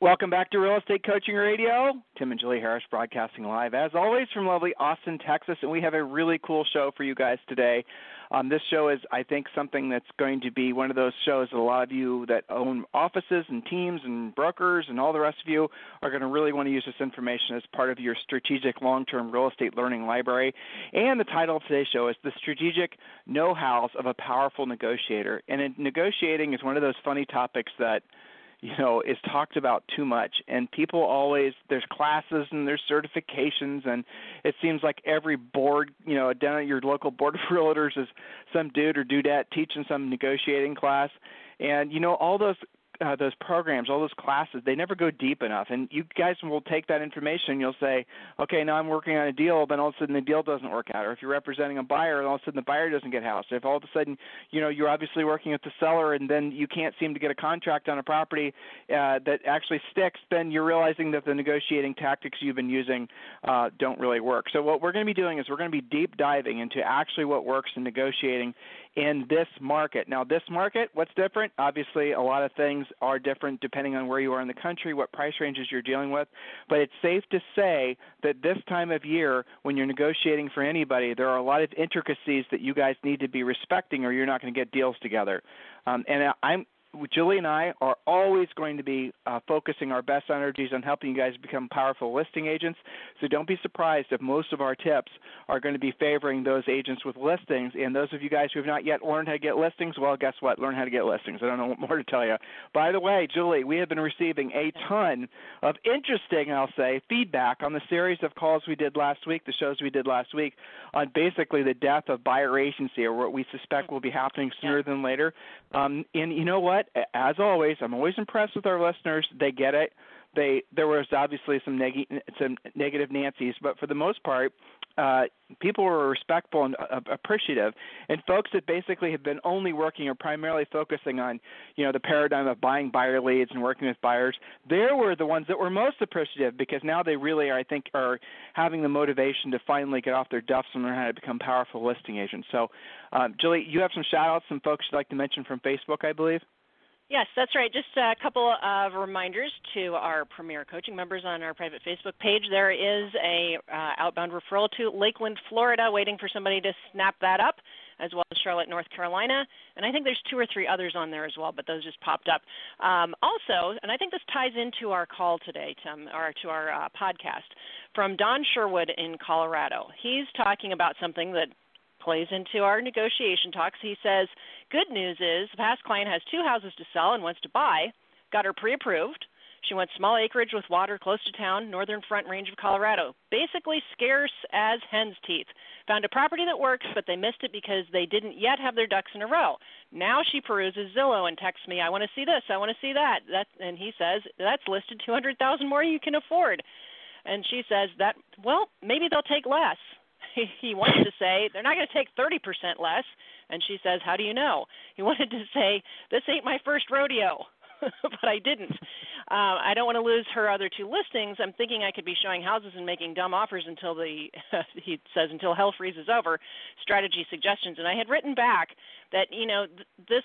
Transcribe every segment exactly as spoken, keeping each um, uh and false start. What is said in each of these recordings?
Welcome back to Real Estate Coaching Radio. Tim and Julie Harris broadcasting live, as always, from lovely Austin, Texas, and we have a really cool show for you guys today. Um, this show is, I think, something that's going to be one of those shows that a lot of you that own offices and teams and brokers and all the rest of you are going to really want to use this information as part of your strategic long-term real estate learning library. And the title of today's show is The Strategic Know-Hows of a Powerful Negotiator. And in negotiating is one of those funny topics that, you know, is talked about too much. And people always, there's classes and there's certifications, and it seems like every board, you know, down at your local board of realtors is some dude or dudette teaching some negotiating class. And, you know, all those uh, those programs, all those classes, they never go deep enough. And you guys will take that information, you'll say, okay, now I'm working on a deal, then all of a sudden the deal doesn't work out. Or if you're representing a buyer, all of a sudden the buyer doesn't get housed. If all of a sudden, you know, you're obviously working with the seller and then you can't seem to get a contract on a property uh, that actually sticks, then you're realizing that the negotiating tactics you've been using uh, don't really work. So what we're going to be doing is we're going to be deep diving into actually what works in negotiating in this market. Now, this market, what's different? Obviously, a lot of things are different depending on where you are in the country, what price ranges you're dealing with, but it's safe to say that this time of year when you're negotiating for anybody, there are a lot of intricacies that you guys need to be respecting or you're not going to get deals together. Um, and I'm Julie and I are always going to be uh, focusing our best energies on helping you guys become powerful listing agents, so don't be surprised if most of our tips are going to be favoring those agents with listings. And those of you guys who have not yet learned how to get listings, well, guess what? Learn how to get listings. I don't know what more to tell you. By the way, Julie, we have been receiving a ton of interesting, I'll say, feedback on the series of calls we did last week, the shows we did last week, on basically the death of buyer agency, or what we suspect will be happening sooner yeah. than later. Um, and you know what? As always, I'm always impressed with our listeners. They get it. They there was obviously some, neg- some negative Nancy's, but for the most part, uh, people were respectful and uh, appreciative. And folks that basically have been only working or primarily focusing on, you know, the paradigm of buying buyer leads and working with buyers, they were the ones that were most appreciative, because now they really are, I think, are having the motivation to finally get off their duffs and learn how to become powerful listing agents. So, um, Julie, you have some shout-outs, some folks you'd like to mention from Facebook, I believe. Yes, that's right. Just a couple of reminders to our Premier Coaching members on our private Facebook page. There is a uh, outbound referral to Lakeland, Florida, waiting for somebody to snap that up, as well as Charlotte, North Carolina. And I think there's two or three others on there as well, but those just popped up. Um, also, and I think this ties into our call today, Tim, or to our uh, podcast, from Don Sherwood in Colorado. He's talking about something that plays into our negotiation talks. He says, good news is the past client has two houses to sell and wants to buy, got her pre-approved. She wants small acreage with water close to town, Northern Front Range of Colorado. Basically scarce as hen's teeth. Found a property that works, but they missed it because they didn't yet have their ducks in a row. Now she peruses Zillow and texts me, I want to see this, I want to see that. that. And he says, that's listed two hundred thousand dollars more you can afford. And she says, that well, maybe they'll take less. He wanted to say, they're not going to take thirty percent less. And she says, how do you know? He wanted to say, this ain't my first rodeo, but I didn't. Uh, I don't want to lose her other two listings. I'm thinking I could be showing houses and making dumb offers until the, he says, until hell freezes over, strategy suggestions. And I had written back that, you know, th- this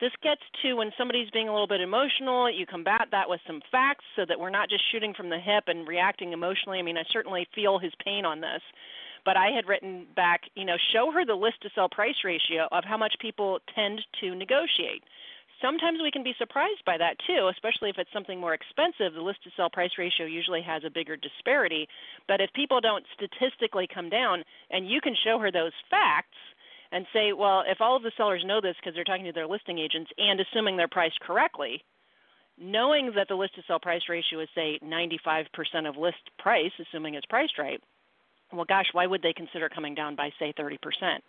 this gets to when somebody's being a little bit emotional, you combat that with some facts so that we're not just shooting from the hip and reacting emotionally. I mean, I certainly feel his pain on this. But I had written back, you know, show her the list-to-sell price ratio of how much people tend to negotiate. Sometimes we can be surprised by that, too, especially if it's something more expensive. The list-to-sell price ratio usually has a bigger disparity. But if people don't statistically come down, and you can show her those facts and say, well, if all of the sellers know this because they're talking to their listing agents and assuming they're priced correctly, knowing that the list-to-sell price ratio is, say, ninety-five percent of list price, assuming it's priced right, well, gosh, why would they consider coming down by, say, thirty percent?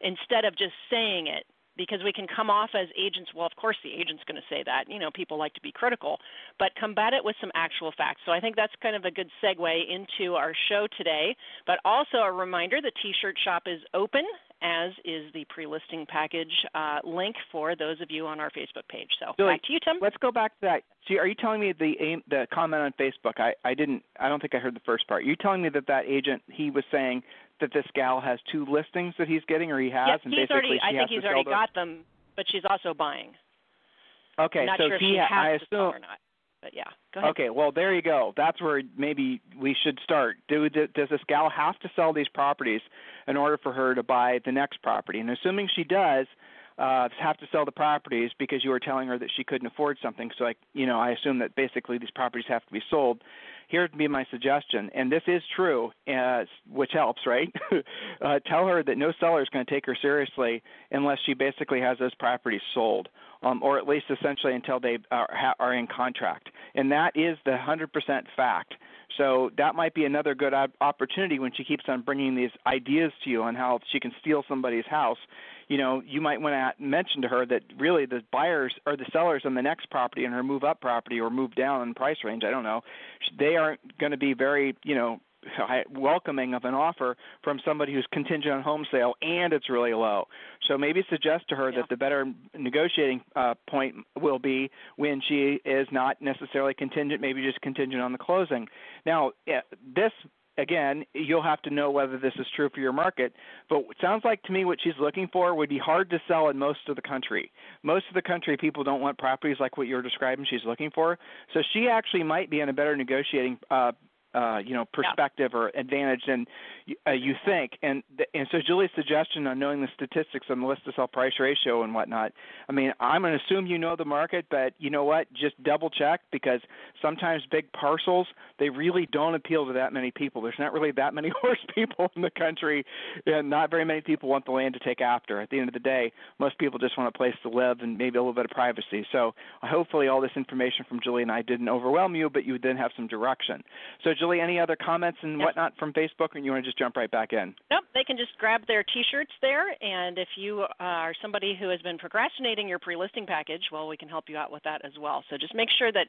Instead of just saying it, because we can come off as agents. Well, of course, the agent's going to say that. You know, people like to be critical, but combat it with some actual facts. So I think that's kind of a good segue into our show today, but also a reminder, the T-shirt shop is open, as is the pre-listing package uh, link for those of you on our Facebook page. So, so back to you, Tim. Let's go back to that. See, are you telling me the aim, the comment on Facebook? I, I didn't. I don't think I heard the first part. You're telling me that that agent, he was saying that this gal has two listings that he's getting, or he has, yep, and he's basically already, she I has think he's to already got them. them, but she's also buying. Okay, I'm not so sure he, if she ha- has I assume, to sell or not. But yeah, go ahead. Okay, well, there you go. That's where maybe we should start. Do, do, does this gal have to sell these properties in order for her to buy the next property? And assuming she does uh, have to sell the properties because you were telling her that she couldn't afford something, so I, you know, I assume that basically these properties have to be sold. Here would be my suggestion, and this is true, uh, which helps, right? uh, tell her that no seller is going to take her seriously unless she basically has those properties sold. Um, or at least essentially until they are, ha- are in contract. And that is the one hundred percent fact. So that might be another good op- opportunity when she keeps on bringing these ideas to you on how she can steal somebody's house. You know, you might want to mention to her that really the buyers or the sellers on the next property and her move-up property or move-down in price range, I don't know, they aren't going to be very, you know, welcoming of an offer from somebody who's contingent on home sale and it's really low. So maybe suggest to her yeah. that the better negotiating uh, point will be when she is not necessarily contingent, maybe just contingent on the closing. Now, this, again, you'll have to know whether this is true for your market, but it sounds like to me what she's looking for would be hard to sell in most of the country. Most of the country, people don't want properties like what you're describing she's looking for. So she actually might be in a better negotiating uh Uh, you know, perspective yeah. or advantage than uh, you think. And and so Julie's suggestion on knowing the statistics on the list-to-sell price ratio and whatnot, I mean, I'm going to assume you know the market, but you know what? Just double-check because sometimes big parcels, they really don't appeal to that many people. There's not really that many horse people in the country, and not very many people want the land to take after. At the end of the day, most people just want a place to live and maybe a little bit of privacy. So hopefully all this information from Julie and I didn't overwhelm you, but you would then have some direction. So Julie, any other comments and whatnot from Facebook, or you want to just jump right back in? Nope, they can just grab their T-shirts there, and if you are somebody who has been procrastinating your pre-listing package, well, we can help you out with that as well. So just make sure that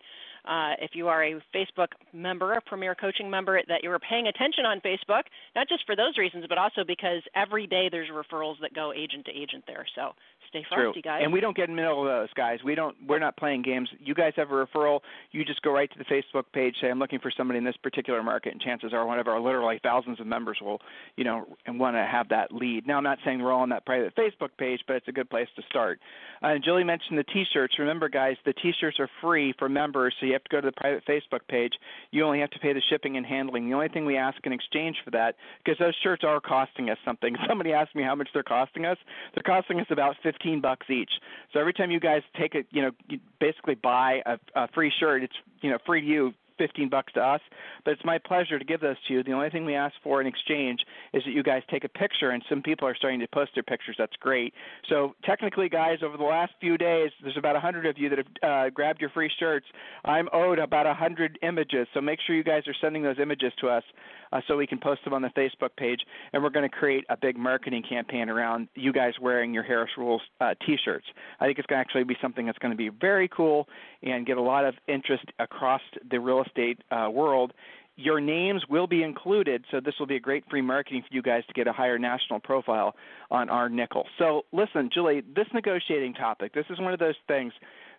uh, if you are a Facebook member, a Premier Coaching member, that you are paying attention on Facebook, not just for those reasons, but also because every day there's referrals that go agent to agent there. So stay frosty, guys. And we don't get in the middle of those, guys. We don't, we're not playing games. You guys have a referral. You just go right to the Facebook page, say, I'm looking for somebody in this particular market, and chances are one of our literally thousands of members will, you know, and want to have that lead. Now, I'm not saying we're all on that private Facebook page, but it's a good place to start. Uh, and Julie mentioned the T-shirts. Remember, guys, the T-shirts are free for members, so you have to go to the private Facebook page. You only have to pay the shipping and handling. The only thing we ask in exchange for that, because those shirts are costing us something. Somebody asked me how much they're costing us. They're costing us about fifteen bucks each. So every time you guys take it, you know, you basically buy a, a free shirt, it's, you know, free to you. fifteen bucks to us, but it's my pleasure to give those to you. The only thing we ask for in exchange is that you guys take a picture, and some people are starting to post their pictures. That's great. So technically, guys, over the last few days, there's about one hundred of you that have uh, grabbed your free shirts. I'm owed about one hundred images, so make sure you guys are sending those images to us uh, so we can post them on the Facebook page, and we're going to create a big marketing campaign around you guys wearing your Harris Rules uh, T-shirts. I think it's going to actually be something that's going to be very cool and get a lot of interest across the real estate uh, world. Your names will be included, so this will be a great free marketing for you guys to get a higher national profile on our nickel. So listen, Julie, this negotiating topic, this is one of those things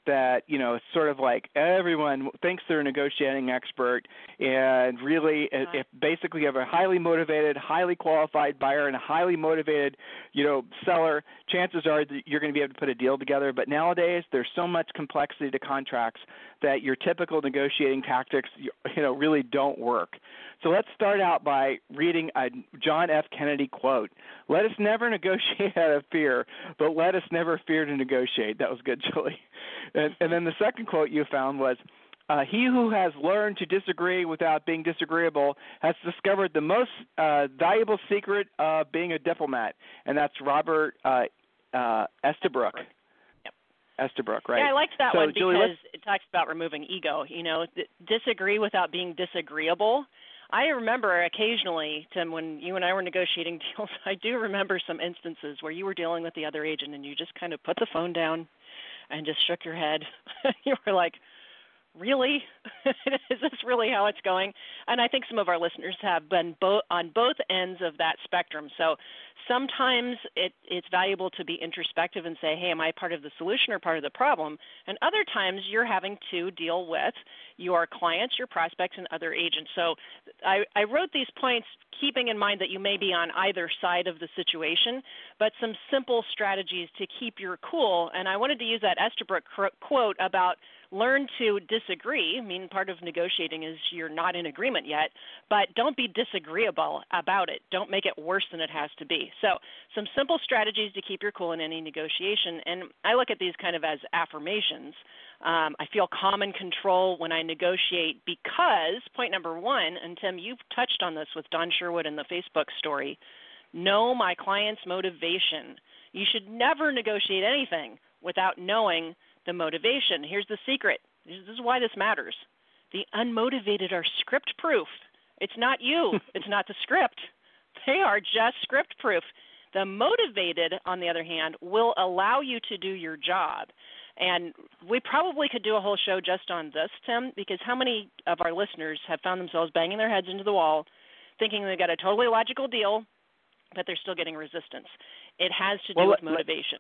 that, you know, it's sort of like everyone thinks they're a negotiating expert, and really uh, if basically you have a highly motivated, highly qualified buyer and a highly motivated, you know, seller, chances are that you're going to be able to put a deal together. But nowadays there's so much complexity to contracts that your typical negotiating tactics, you, you know, really don't work. So let's start out by reading a John F. Kennedy quote. Let us never negotiate out of fear, but let us never fear to negotiate. That was good, Julie. And, and then the second quote you found was, uh, he who has learned to disagree without being disagreeable has discovered the most uh, valuable secret of being a diplomat, and that's Robert uh, uh, Estabrook. Yep. Estabrook, right? Yeah, I liked that so, one because Julie, it talks about removing ego. You know, disagree without being disagreeable. I remember occasionally, Tim, when you and I were negotiating deals, I do remember some instances where you were dealing with the other agent and you just kind of put the phone down and just shook your head. You were like, really? Is this really how it's going? And I think some of our listeners have been bo- on both ends of that spectrum. So sometimes it, it's valuable to be introspective and say, hey, am I part of the solution or part of the problem? And other times you're having to deal with your clients, your prospects, and other agents. So I, I wrote these points keeping in mind that you may be on either side of the situation, but some simple strategies to keep your cool. And I wanted to use that Estabrook quote about learn to disagree. I mean, part of negotiating is you're not in agreement yet, but don't be disagreeable about it. Don't make it worse than it has to be. So some simple strategies to keep your cool in any negotiation. And I look at these kind of as affirmations. Um, I feel calm and control when I negotiate because, point number one, and Tim, you've touched on this with Don Sherwood in the Facebook story, know my client's motivation. You should never negotiate anything without knowing the motivation. Here's the secret. This is why this matters. The unmotivated are script proof. It's not you. It's not the script. They are just script proof. The motivated, on the other hand, will allow you to do your job. And we probably could do a whole show just on this, Tim, because how many of our listeners have found themselves banging their heads into the wall, thinking they've got a totally logical deal, but they're still getting resistance? It has to do well, with motivation.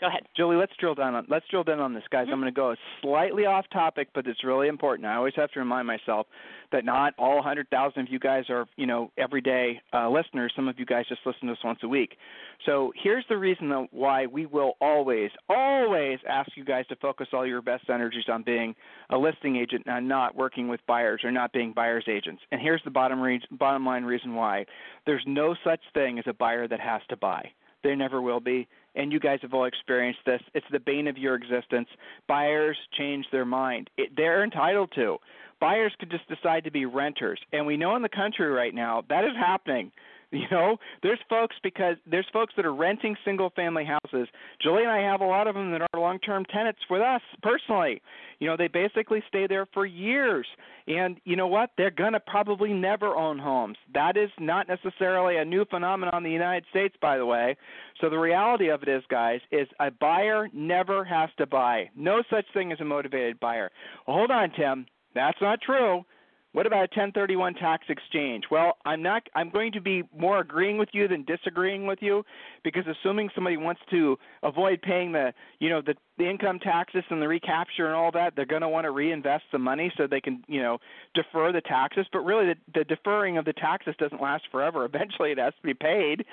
Go ahead, Julie. Let's drill down on let's drill down on this, guys. Mm-hmm. I'm going to go slightly off topic, but it's really important. I always have to remind myself that not all one hundred thousand of you guys are, you know, everyday uh, listeners. Some of you guys just listen to us once a week. So here's the reason why we will always, always ask you guys to focus all your best energies on being a listing agent and not working with buyers or not being buyer's agents. And here's the bottom re- bottom line reason why: there's no such thing as a buyer that has to buy. There never will be. And you guys have all experienced this. It's the bane of your existence. Buyers change their mind. It, they're entitled to. Buyers could just decide to be renters. And we know in the country right now that is happening. You know, there's folks because there's folks that are renting single-family houses. Julie and I have a lot of them that are long-term tenants with us personally. You know, they basically stay there for years. And you know what? They're going to probably never own homes. That is not necessarily a new phenomenon in the United States, by the way. So the reality of it is, guys, is a buyer never has to buy. No such thing as a motivated buyer. Well, hold on, Tim. That's not true. What about a ten thirty-one tax exchange? Well, I'm not. I'm going to be more agreeing with you than disagreeing with you, because assuming somebody wants to avoid paying the, you know, the, the income taxes and the recapture and all that, they're going to want to reinvest the money so they can, you know, defer the taxes. But really, the, the deferring of the taxes doesn't last forever. Eventually, it has to be paid.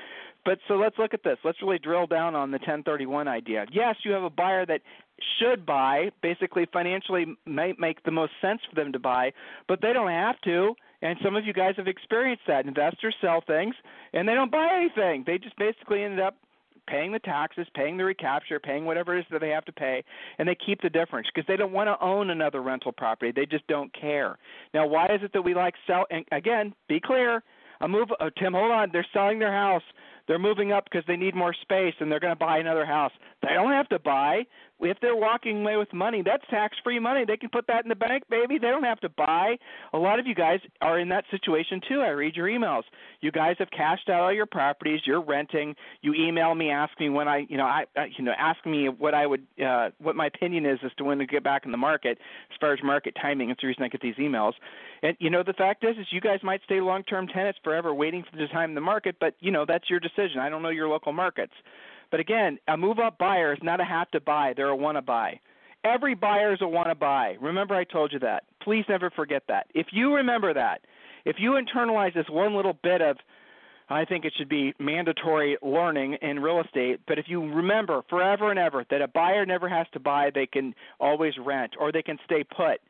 But so let's look at this. Let's really drill down on the ten thirty-one idea. Yes, you have a buyer that should buy, basically financially might make the most sense for them to buy, but they don't have to. And some of you guys have experienced that. Investors sell things, and they don't buy anything. They just basically end up paying the taxes, paying the recapture, paying whatever it is that they have to pay, and they keep the difference because they don't want to own another rental property. They just don't care. Now, why is it that we like sell? And again, be clear. A move, oh, Tim, hold on. They're selling their house. They're moving up because they need more space, and they're going to buy another house. They don't have to buy. If they're walking away with money, that's tax-free money. They can put that in the bank, baby. They don't have to buy. A lot of you guys are in that situation, too. I read your emails. You guys have cashed out all your properties. You're renting. You email me asking when I, you know, I, you know, asking me what I would, uh, what my opinion is as to when to get back in the market as far as market timing. It's the reason I get these emails. And you know, the fact is, is you guys might stay long-term tenants forever, waiting for the time in the market. But you know, that's your decision. I don't know your local markets. But again, a move-up buyer is not a have-to-buy. They're a want-to-buy. Every buyer is a want-to-buy. Remember I told you that. Please never forget that. If you remember that, if you internalize this one little bit of, I think it should be mandatory learning in real estate, but if you remember forever and ever that a buyer never has to buy, they can always rent or they can stay put.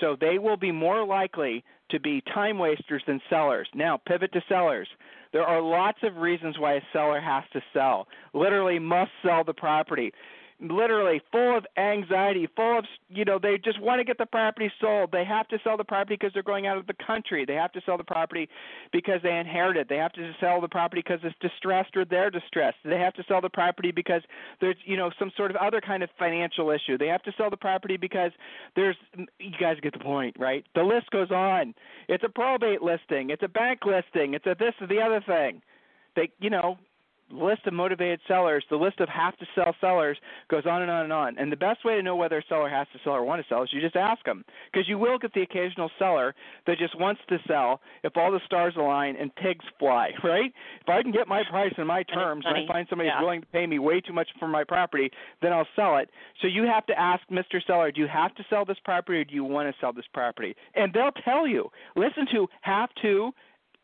So they will be more likely to be time wasters than sellers. Now, pivot to sellers. There are lots of reasons why a seller has to sell, literally must sell the property. literally full of anxiety, full of, you know, they just want to get the property sold. They have to sell the property because they're going out of the country. They have to sell the property because they inherit it. They have to sell the property because it's distressed or they're distressed. They have to sell the property because there's, you know, some sort of other kind of financial issue. They have to sell the property because there's, you guys get the point, right? The list goes on. It's a probate listing. It's a bank listing. It's a this or the other thing. They, you know, list of motivated sellers, the list of have-to-sell sellers goes on and on and on. And the best way to know whether a seller has to sell or want to sell is you just ask them, because you will get the occasional seller that just wants to sell if all the stars align and pigs fly, right? If I can get my price and my terms and I find somebody who's yeah. willing to pay me way too much for my property, then I'll sell it. So you have to ask Mister Seller, do you have to sell this property or do you want to sell this property? And they'll tell you. Listen to have to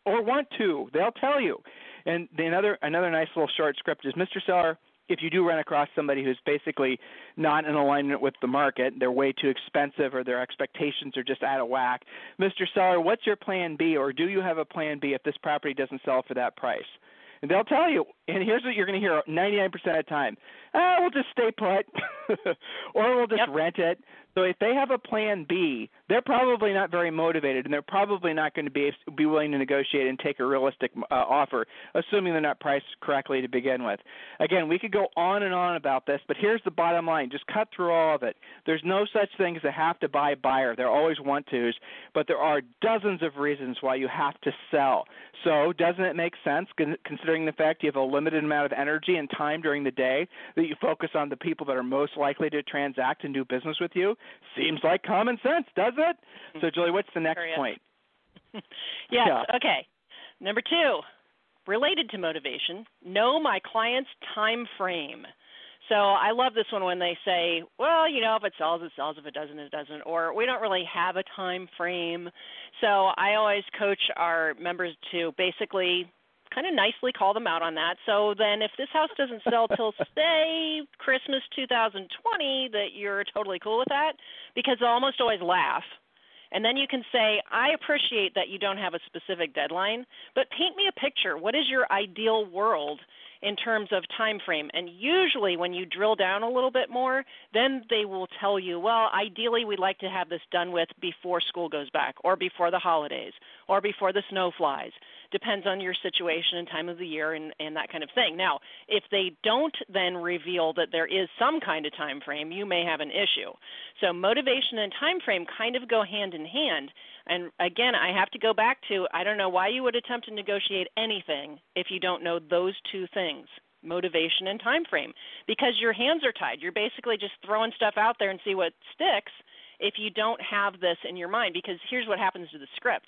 or want to. They'll tell you. And the, another another nice little short script is, Mister Seller, if you do run across somebody who's basically not in alignment with the market, they're way too expensive or their expectations are just out of whack, Mister Seller, what's your plan B, or do you have a plan B if this property doesn't sell for that price? And they'll tell you, and here's what you're going to hear ninety-nine percent of the time, ah, we'll just stay put or we'll just yep. rent it. So if they have a plan B, they're probably not very motivated, and they're probably not going to be be willing to negotiate and take a realistic uh, offer, assuming they're not priced correctly to begin with. Again, we could go on and on about this, but here's the bottom line. Just cut through all of it. There's no such thing as a have-to-buy buyer. There are always want-tos, but there are dozens of reasons why you have to sell. So doesn't it make sense, considering the fact you have a limited amount of energy and time during the day, that you focus on the people that are most likely to transact and do business with you? Seems like common sense, does it? So, Julie, what's the next point? yes, yeah. okay. Number two, related to motivation, know my client's time frame. So I love this one when they say, well, you know, if it sells, it sells. If it doesn't, it doesn't. Or we don't really have a time frame. So I always coach our members to basically kind of nicely call them out on that. So then if this house doesn't sell till, say, Christmas two thousand twenty, that you're totally cool with that, because they'll almost always laugh. And then you can say, I appreciate that you don't have a specific deadline, but paint me a picture. What is your ideal world in terms of time frame? And usually when you drill down a little bit more, then they will tell you, well, ideally we'd like to have this done with before school goes back, or before the holidays, or before the snow flies. Depends on your situation and time of the year and, and that kind of thing. Now, if they don't then reveal that there is some kind of time frame, you may have an issue. So motivation and time frame kind of go hand in hand. And again, I have to go back to, I don't know why you would attempt to negotiate anything if you don't know those two things, motivation and time frame, because your hands are tied. You're basically just throwing stuff out there and see what sticks if you don't have this in your mind, because here's what happens to the scripts.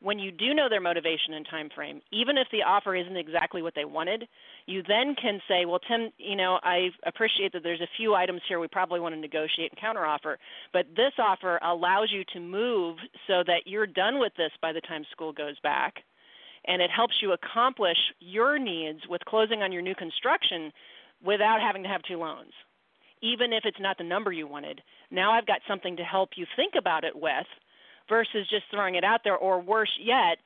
When you do know their motivation and time frame, even if the offer isn't exactly what they wanted, you then can say, well, Tim, you know, I appreciate that there's a few items here we probably want to negotiate and counteroffer, but this offer allows you to move so that you're done with this by the time school goes back, and it helps you accomplish your needs with closing on your new construction without having to have two loans. Even if it's not the number you wanted, now I've got something to help you think about it with, versus just throwing it out there. Or worse yet,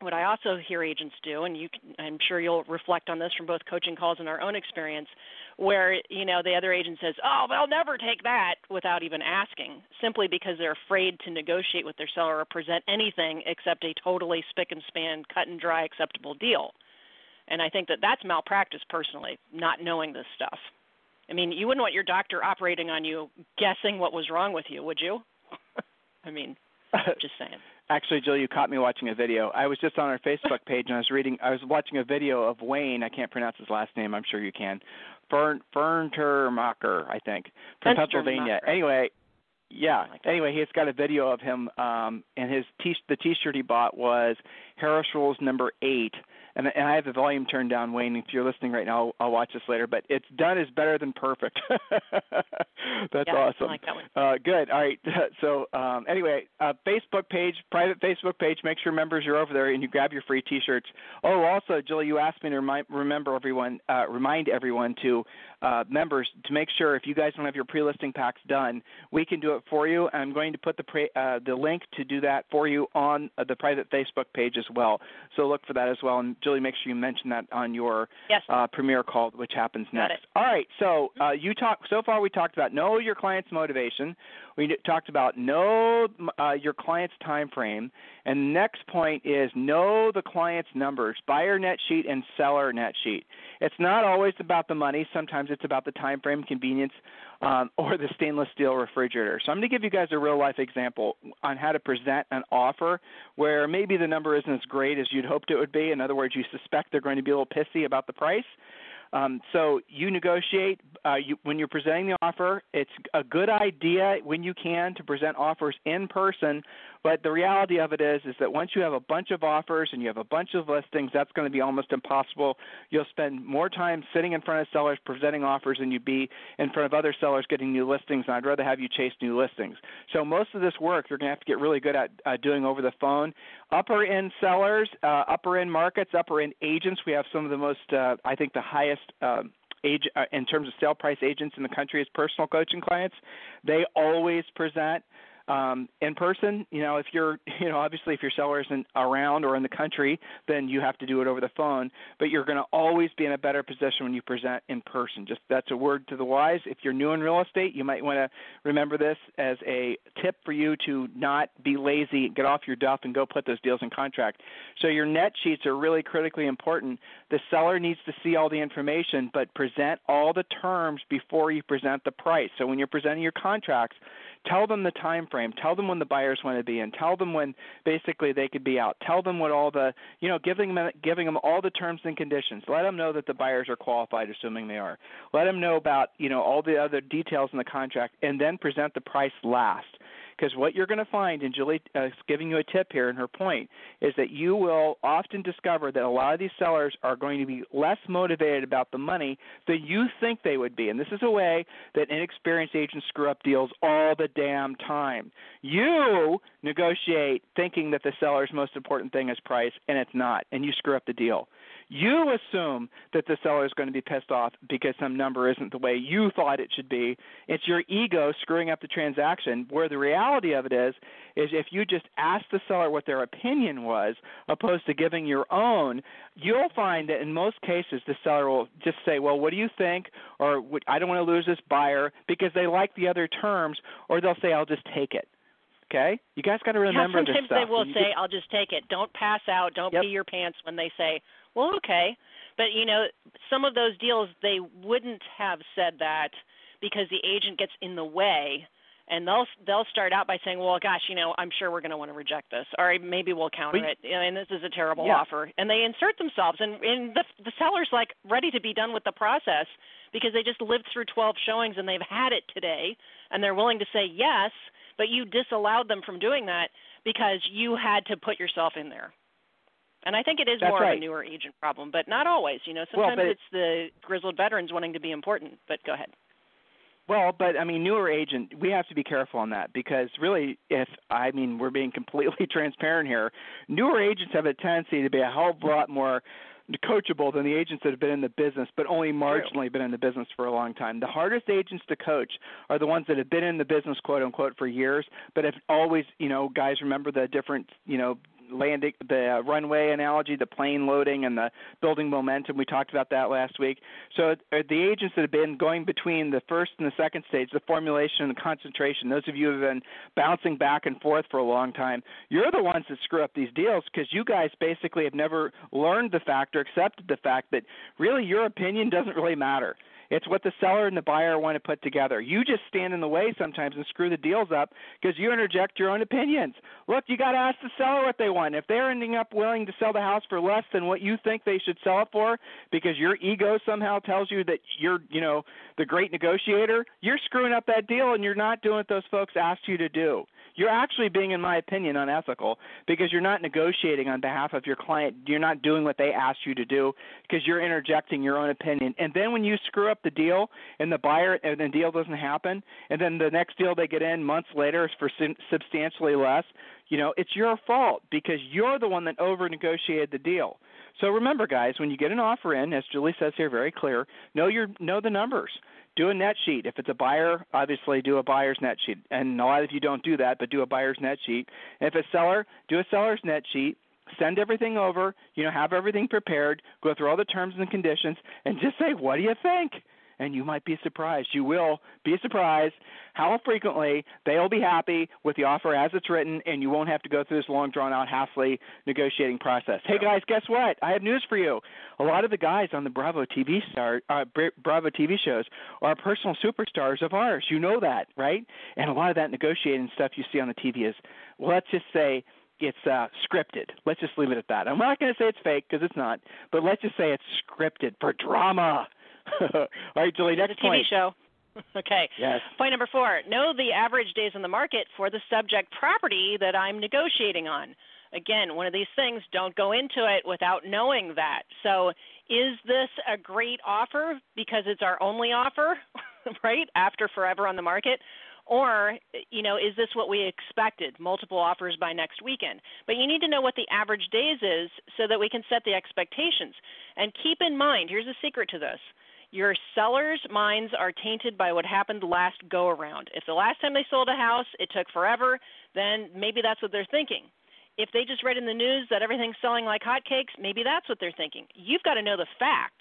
what I also hear agents do, and you can, I'm sure you'll reflect on this from both coaching calls and our own experience, where, you know, the other agent says, oh, they'll never take that, without even asking, simply because they're afraid to negotiate with their seller or present anything except a totally spick and span, cut and dry, acceptable deal. And I think that that's malpractice personally, not knowing this stuff. I mean, you wouldn't want your doctor operating on you guessing what was wrong with you, would you? I mean... just saying. Actually, Jill, you caught me watching a video. I was just on our Facebook page, and I was reading. I was watching a video of Wayne. I can't pronounce his last name. I'm sure you can. Fern Ferntermacher, I think, from Pennsylvania. Anyway, yeah. Like anyway, he's got a video of him, um, and his t- the T-shirt he bought was Harris Rules number eight. And, and I have the volume turned down, Wayne. If you're listening right now, I'll, I'll watch this later. But it's done is better than perfect. That's yeah, awesome. I like that one. Uh, good. All right. So um, anyway, uh, Facebook page, private Facebook page. Make sure members are over there and you grab your free T-shirts. Oh, also, Julie, you asked me to remind, remember everyone, uh, remind everyone to uh, members to make sure if you guys don't have your pre-listing packs done, we can do it for you. I'm going to put the pre, uh, the link to do that for you on the private Facebook page as well. So look for that as well. And Julie, Julie, make sure you mention that on your yes. uh, premier call, which happens Got next. It. All right. So uh, you talk. So far, we talked about know your client's motivation. We talked about know uh, your client's time frame. And next point is know the client's numbers, buyer net sheet and seller net sheet. It's not always about the money. Sometimes it's about the time frame, convenience, um, or the stainless steel refrigerator. So I'm going to give you guys a real-life example on how to present an offer where maybe the number isn't as great as you'd hoped it would be. In other words, you suspect they're going to be a little pissy about the price. Um, so you negotiate uh, you, when you're presenting the offer. It's a good idea when you can to present offers in person, but the reality of it is is that once you have a bunch of offers and you have a bunch of listings, that's going to be almost impossible. You'll spend more time sitting in front of sellers presenting offers than you'd be in front of other sellers getting new listings, and I'd rather have you chase new listings. So most of this work you're going to have to get really good at uh, doing over the phone. Upper-end sellers, uh, upper-end markets, upper-end agents, we have some of the most, uh, I think the highest Um, age, uh, in terms of sale price agents in the country as personal coaching clients. They always present um, in person. You know, if you're, you know, obviously if your seller isn't around or in the country, then you have to do it over the phone, but you're going to always be in a better position when you present in person. Just that's a word to the wise. If you're new in real estate, you might want to remember this as a tip for you to not be lazy, get off your duff and go put those deals in contract. So your net sheets are really critically important. The seller needs to see all the information, but present all the terms before you present the price. So when you're presenting your contracts, tell them the time frame. Tell them when the buyers want to be in. Tell them when basically they could be out. Tell them what all the, you know, giving them, giving them all the terms and conditions. Let them know that the buyers are qualified, assuming they are. Let them know about, you know, all the other details in the contract, and then present the price last. Because what you're going to find, and Julie is giving you a tip here in her point, is that you will often discover that a lot of these sellers are going to be less motivated about the money than you think they would be. And this is a way that inexperienced agents screw up deals all the damn time. You negotiate thinking that the seller's most important thing is price, and it's not, and you screw up the deal. You assume that the seller is going to be pissed off because some number isn't the way you thought it should be. It's your ego screwing up the transaction, where the reality of it is is if you just ask the seller what their opinion was opposed to giving your own, you'll find that in most cases the seller will just say, well, what do you think? Or I don't want to lose this buyer, because they like the other terms, or they'll say, I'll just take it. Okay? You guys got to remember yeah, this stuff. Sometimes they will say, just, I'll just take it. Don't pass out. Don't yep. pee your pants when they say, well, okay. But, you know, some of those deals, they wouldn't have said that because the agent gets in the way, and they'll they'll start out by saying, well, gosh, you know, I'm sure we're going to want to reject this, or maybe we'll counter we, it, and this is a terrible yeah. offer. And they insert themselves, and, and the, the seller's, like, ready to be done with the process because they just lived through twelve showings and they've had it today, and they're willing to say yes, but you disallowed them from doing that because you had to put yourself in there. And I think it is That's more right. of a newer agent problem, but not always. You know, sometimes well, it's the grizzled veterans wanting to be important, but go ahead. Well, but, I mean, newer agent, we have to be careful on that, because really if – I mean, we're being completely transparent here. Newer agents have a tendency to be a hell of a lot more – coachable than the agents that have been in the business, but only marginally been in the business for a long time. The hardest agents to coach are the ones that have been in the business, quote unquote, for years, but have always, you know, guys remember the different, you know, landing, the runway analogy, the plane loading and the building momentum. We talked about that last week. So the agents that have been going between the first and the second stage, the formulation and the concentration, those of you who have been bouncing back and forth for a long time, you're the ones that screw up these deals, because you guys basically have never learned the fact or accepted the fact that really your opinion doesn't really matter. It's what the seller and the buyer want to put together. You just stand in the way sometimes and screw the deals up because you interject your own opinions. Look, you got to ask the seller what they want. If they're ending up willing to sell the house for less than what you think they should sell it for because your ego somehow tells you that you're, you know, the great negotiator, you're screwing up that deal and you're not doing what those folks asked you to do. You're actually being, in my opinion, unethical because you're not negotiating on behalf of your client. You're not doing what they asked you to do because you're interjecting your own opinion. And then when you screw up the deal and the buyer and the deal doesn't happen, and then the next deal they get in months later is for substantially less, you know, it's your fault because you're the one that over-negotiated the deal. So remember, guys, when you get an offer in, as Julie says here, very clear, know your know the numbers. Do a net sheet. If it's a buyer, obviously do a buyer's net sheet. And a lot of you don't do that, but do a buyer's net sheet. And if it's a seller, do a seller's net sheet. send everything over, you know, have everything prepared, go through all the terms and conditions, and just say, what do you think? And you might be surprised. You will be surprised how frequently they'll be happy with the offer as it's written, and you won't have to go through this long, drawn-out, hassly negotiating process. Hey, guys, guess what? I have news for you. A lot of the guys on the Bravo T V star, uh, Bravo T V shows are personal superstars of ours. You know that, right? And a lot of that negotiating stuff you see on the T V is, well, let's just say it's uh, scripted. Let's just leave it at that. I'm not going to say it's fake because it's not, but let's just say it's scripted for drama. All right, Julie, next T V point. T V show. Okay. Yes. Point number four, know the average days on the market for the subject property that I'm negotiating on. Again, one of these things, don't go into it without knowing that. So is this a great offer because it's our only offer, right, after forever on the market? Or, you know, is this what we expected, multiple offers by next weekend? But you need to know what the average days is so that we can set the expectations. And keep in mind, here's a secret to this. Your sellers' minds are tainted by what happened last go-around. If the last time they sold a house, it took forever, then maybe that's what they're thinking. If they just read in the news that everything's selling like hotcakes, maybe that's what they're thinking. You've got to know the facts,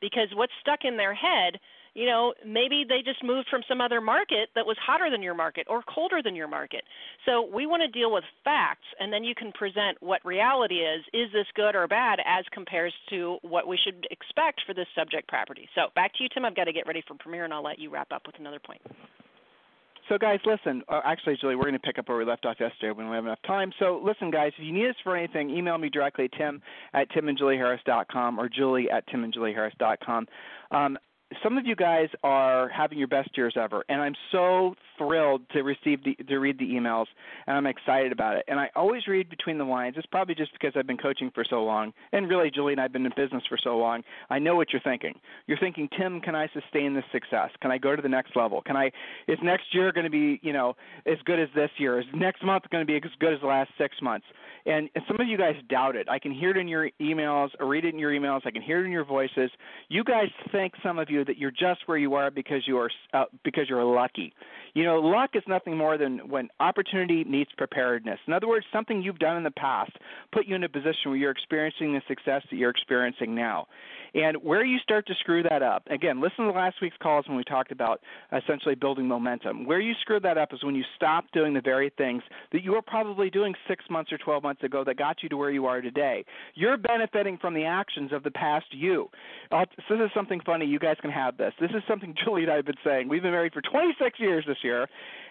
because what's stuck in their head, you know, maybe they just moved from some other market that was hotter than your market or colder than your market. So we want to deal with facts, and then you can present what reality is. Is this good or bad as compares to what we should expect for this subject property? So back to you, Tim. I've got to get ready for premiere, and I'll let you wrap up with another point. So, guys, listen. Uh, actually, Julie, we're going to pick up where we left off yesterday when we have enough time. So, listen, guys, if you need us for anything, email me directly, Tim at Tim and Julie Harris dot com or Julie at Tim and Julie Harris dot com. Um, Some of you guys are having your best years ever, and I'm so thrilled to receive the, to read the emails, and I'm excited about it. And I always read between the lines. It's probably just because I've been coaching for so long, and really, Julie and I have been in business for so long. I know what you're thinking. You're thinking, Tim, can I sustain this success? Can I go to the next level? Can I? Is next year going to be, you know, as good as this year? Is next month going to be as good as the last six months? And, and some of you guys doubt it. I can hear it in your emails. I read it in your emails. I can hear it in your voices. You guys think, some of you, that you're just where you are because you are uh, because you're lucky. You know, luck is nothing more than when opportunity meets preparedness. In other words, something you've done in the past put you in a position where you're experiencing the success that you're experiencing now. And where you start to screw that up, again, listen to last week's calls when we talked about essentially building momentum. Where you screw that up is when you stop doing the very things that you were probably doing six months or twelve months ago that got you to where you are today. You're benefiting from the actions of the past you. Uh, so this is something funny. You guys can have this. This is something Julie and I have been saying. We've been married for twenty-six years this year,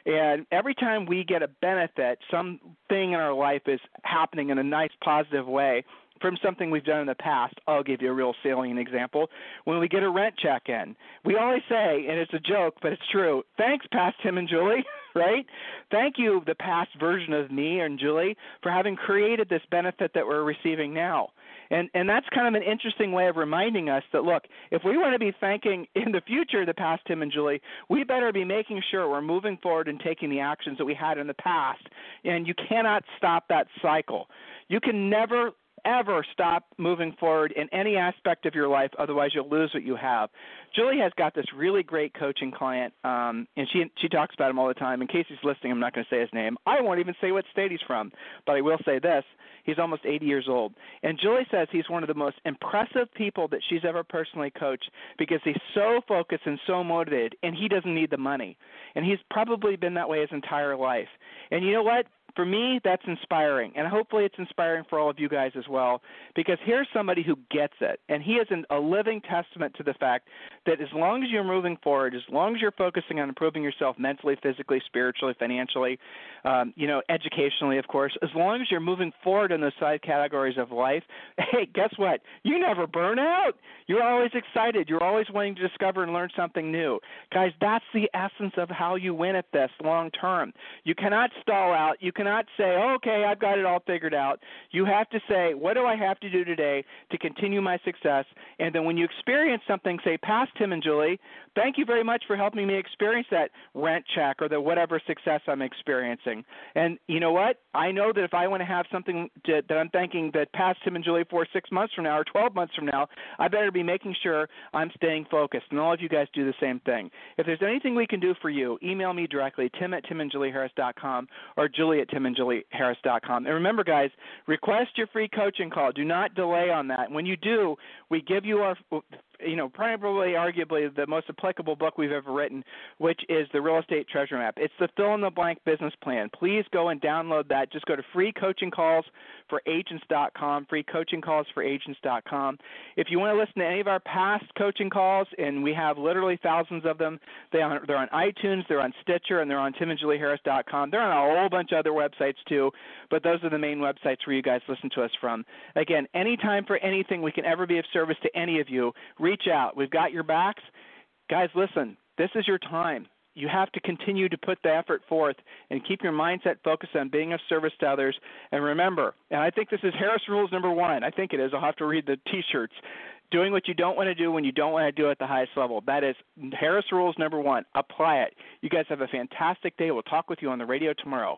and every time we get a benefit, something in our life is happening in a nice, positive way from something we've done in the past. I'll give you a real salient example. When we get a rent check in, we always say, and it's a joke, but it's true, thanks, past Tim and Julie, right? Thank you, the past version of me and Julie, for having created this benefit that we're receiving now. And and that's kind of an interesting way of reminding us that, look, if we want to be thanking in the future the past Tim and Julie, we better be making sure we're moving forward and taking the actions that we had in the past. And you cannot stop that cycle. You can never – ever stop moving forward in any aspect of your life, otherwise you'll lose what you have. Julie has got this really great coaching client, um, and she she talks about him all the time. In case he's listening, I'm not going to say his name. I won't even say what state he's from, but I will say this. He's almost eighty years old. And Julie says he's one of the most impressive people that she's ever personally coached because he's so focused and so motivated, and he doesn't need the money. And he's probably been that way his entire life. And you know what? For me, that's inspiring, and hopefully it's inspiring for all of you guys as well, because here's somebody who gets it, and he is an, a living testament to the fact that as long as you're moving forward, as long as you're focusing on improving yourself mentally, physically, spiritually, financially, um, you know, educationally, of course, as long as you're moving forward in those side categories of life, hey, guess what? You never burn out. You're always excited. You're always wanting to discover and learn something new. Guys, that's the essence of how you win at this long term. You cannot stall out. You can not say, okay, I've got it all figured out. You have to say, what do I have to do today to continue my success? And then when you experience something, say, past Tim and Julie, thank you very much for helping me experience that rent check or the whatever success I'm experiencing. And you know what? I know that if I want to have something to, that I'm thanking that past Tim and Julie for six months from now or twelve months from now, I better be making sure I'm staying focused. And all of you guys do the same thing. If there's anything we can do for you, email me directly, Tim at Tim and Julie Harris dot com or Julie at Tim Tim and Julie Harris dot com. And remember, guys, request your free coaching call. Do not delay on that. When you do, we give you our, you know, probably arguably the most applicable book we've ever written, which is the Real Estate Treasure Map. It's the fill-in-the-blank business plan. Please go and download that. Just go to free coaching calls for agents dot com, free coaching calls for agents dot com. If you want to listen to any of our past coaching calls, and we have literally thousands of them, they are, they're on iTunes, they're on Stitcher, and they're on Tim and Julie Harris dot com. They're on a whole bunch of other websites too, but those are the main websites where you guys listen to us from. Again, anytime for anything we can ever be of service to any of you, reach out. We've got your backs. Guys, listen, this is your time. You have to continue to put the effort forth and keep your mindset focused on being of service to others. And remember, and I think this is Harris Rules number one. I think it is. I'll have to read the T-shirts. Doing what you don't want to do when you don't want to do it at the highest level. That is Harris Rules number one. Apply it. You guys have a fantastic day. We'll talk with you on the radio tomorrow.